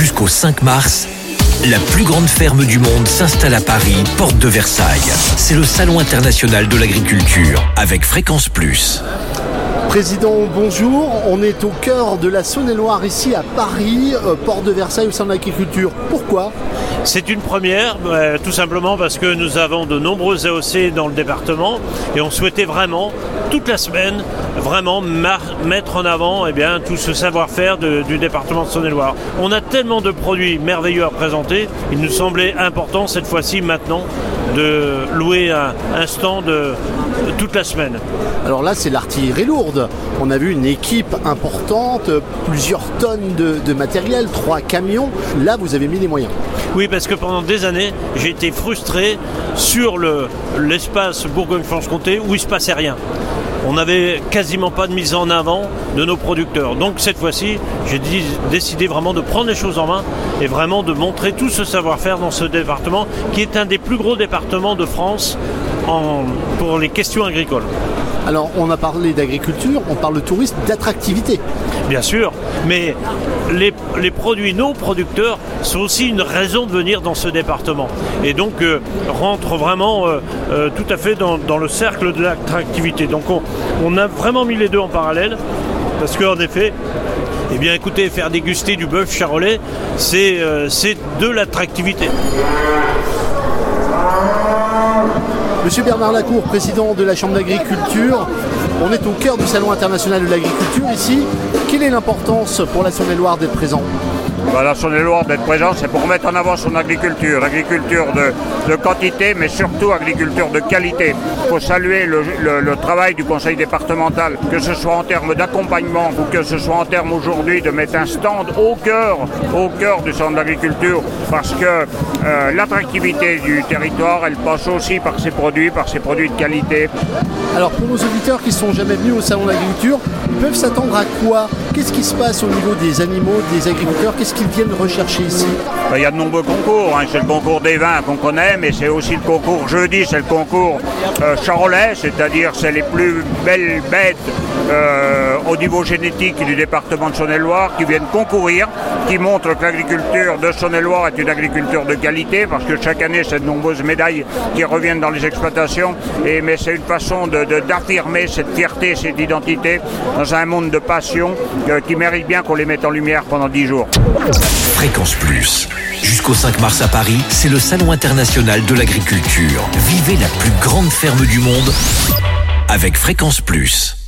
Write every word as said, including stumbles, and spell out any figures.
jusqu'au cinq mars, la plus grande ferme du monde s'installe à Paris, porte de Versailles. C'est le Salon international de l'agriculture, avec Fréquence Plus. Président, bonjour. On est au cœur de la Saône-et-Loire, ici à Paris, euh, porte de Versailles au sein de l'agriculture. Pourquoi ? C'est une première, euh, tout simplement parce que nous avons de nombreux A O C dans le département et on souhaitait vraiment, toute la semaine, vraiment mar- mettre en avant eh bien, tout ce savoir-faire de, du département de Saône-et-Loire. On a tellement de produits merveilleux à présenter, il nous semblait important cette fois-ci, maintenant, de louer un, un stand euh, toute la semaine. Alors là, c'est l'artillerie lourde. On a vu une équipe importante, plusieurs tonnes de, de matériel, trois camions. Là, vous avez mis les moyens. Oui, parce que pendant des années, j'ai été frustré sur le, l'espace Bourgogne-Franche-Comté où il ne se passait rien. On n'avait quasiment pas de mise en avant de nos producteurs. Donc cette fois-ci, j'ai dit, décidé vraiment de prendre les choses en main et vraiment de montrer tout ce savoir-faire dans ce département qui est un des plus gros départements de France en, pour les questions agricoles. Alors on a parlé d'agriculture, on parle de tourisme, d'attractivité. Bien sûr, mais les, les produits non producteurs sont aussi une raison de venir dans ce département. Et donc euh, rentre vraiment euh, euh, tout à fait dans, dans le cercle de l'attractivité. Donc on, on a vraiment mis les deux en parallèle, parce qu'en effet, eh bien écoutez, faire déguster du bœuf charolais, c'est, euh, c'est de l'attractivité. Monsieur Bernard Lacour, président de la Chambre d'agriculture, on est au cœur du Salon international de l'agriculture ici. Quelle est l'importance pour la Saône-et-Loire d'être présent ? Bah, la Saône-et-Loire d'être présent, c'est pour mettre en avant son agriculture, agriculture de, de quantité, mais surtout agriculture de qualité. Il faut saluer le, le, le travail du conseil départemental, que ce soit en termes d'accompagnement ou que ce soit en termes aujourd'hui de mettre un stand au cœur, au cœur du centre d'agriculture, parce que euh, l'attractivité du territoire, elle passe aussi par ses produits, par ses produits de qualité. Alors pour nos auditeurs qui ne sont jamais venus au Salon de l'agriculture, ils peuvent s'attendre à quoi ? Qu'est-ce qui se passe au niveau des animaux, des agriculteurs ? Qu'est-ce qu'ils viennent rechercher ici ? Ben, il y a de nombreux concours, hein. C'est le concours des vins qu'on connaît, mais c'est aussi le concours jeudi, c'est le concours euh, Charolais, c'est-à-dire c'est les plus belles bêtes euh, au niveau génétique du département de Saône-et-Loire qui viennent concourir, qui montrent que l'agriculture de Saône-et-Loire est une agriculture de qualité, parce que chaque année c'est de nombreuses médailles qui reviennent dans les exploitations, et, mais c'est une façon de, de, d'affirmer cette fierté, cette identité dans un monde de passion euh, qui mérite bien qu'on les mette en lumière pendant dix jours. Fréquence Plus. Jusqu'au cinq mars à Paris, c'est le Salon international de l'agriculture. Vivez la plus grande ferme du monde avec Fréquence Plus.